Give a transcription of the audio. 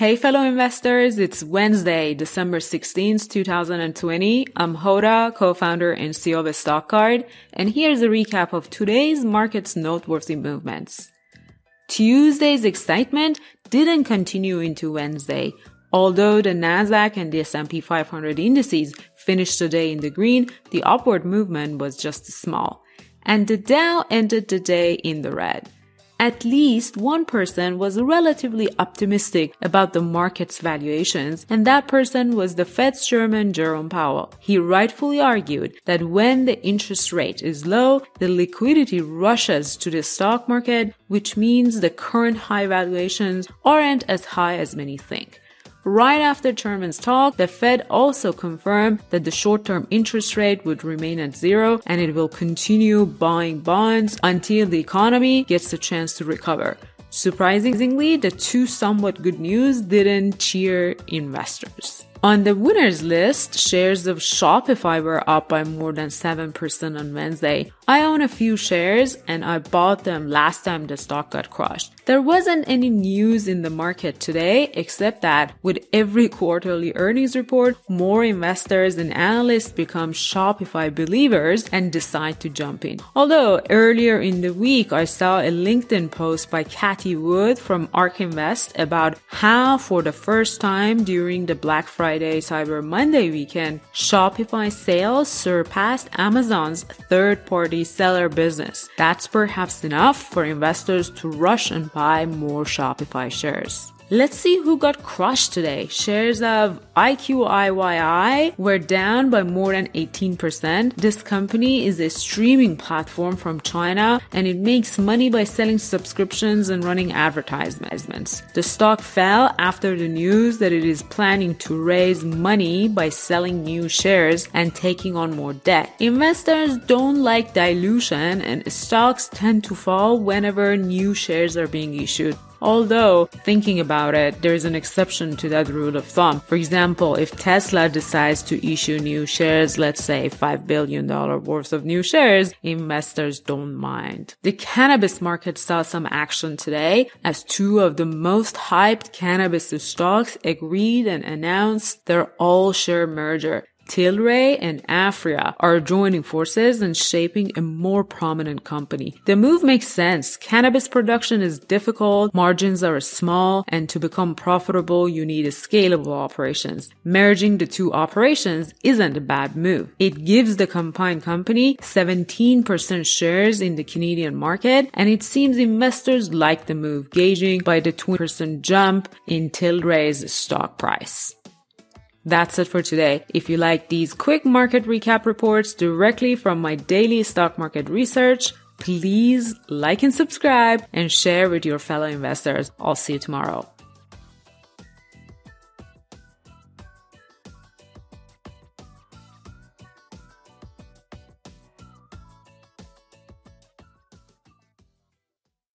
Hey, fellow investors. It's Wednesday, December 16th, 2020. I'm Hoda, co-founder and CEO of Stock Card, and here's a recap of today's market's noteworthy movements. Tuesday's excitement didn't continue into Wednesday. Although the Nasdaq and the S&P 500 indices finished the day in the green, the upward movement was just small. And the Dow ended the day in the red. At least one person was relatively optimistic about the market's valuations, and that person was the Fed's chairman, Jerome Powell. He rightfully argued that when the interest rate is low, the liquidity rushes to the stock market, which means the current high valuations aren't as high as many think. Right after Chairman's talk, the Fed also confirmed that the short-term interest rate would remain at zero and it will continue buying bonds until the economy gets a chance to recover. Surprisingly, the two somewhat good news didn't cheer investors. On the winners list, shares of Shopify were up by more than 7% on Wednesday. I own a few shares and I bought them last time the stock got crushed. There wasn't any news in the market today, except that with every quarterly earnings report, more investors and analysts become Shopify believers and decide to jump in. Although earlier in the week, I saw a LinkedIn post by Cathy Wood from ARK Invest about how for the first time during the Black Friday, Cyber Monday weekend, Shopify sales surpassed Amazon's third-party seller business. That's perhaps enough for investors to rush and buy more Shopify shares. Let's see who got crushed today. Shares of iQiyi were down by more than 18%. This company is a streaming platform from China and it makes money by selling subscriptions and running advertisements. The stock fell after the news that it is planning to raise money by selling new shares and taking on more debt. Investors don't like dilution and stocks tend to fall whenever new shares are being issued. Although, thinking about it, there is an exception to that rule of thumb. For example, if Tesla decides to issue new shares, let's say $5 billion worth of new shares, investors don't mind. The cannabis market saw some action today as two of the most hyped cannabis stocks agreed and announced their all-share merger. Tilray and Aphria are joining forces and shaping a more prominent company. The move makes sense. Cannabis production is difficult, margins are small, and to become profitable, you need scalable operations. Merging the two operations isn't a bad move. It gives the combined company 17% shares in the Canadian market, and it seems investors like the move, gauging by the 20% jump in Tilray's stock price. That's it for today. If you like these quick market recap reports directly from my daily stock market research, please like and subscribe and share with your fellow investors. I'll see you tomorrow.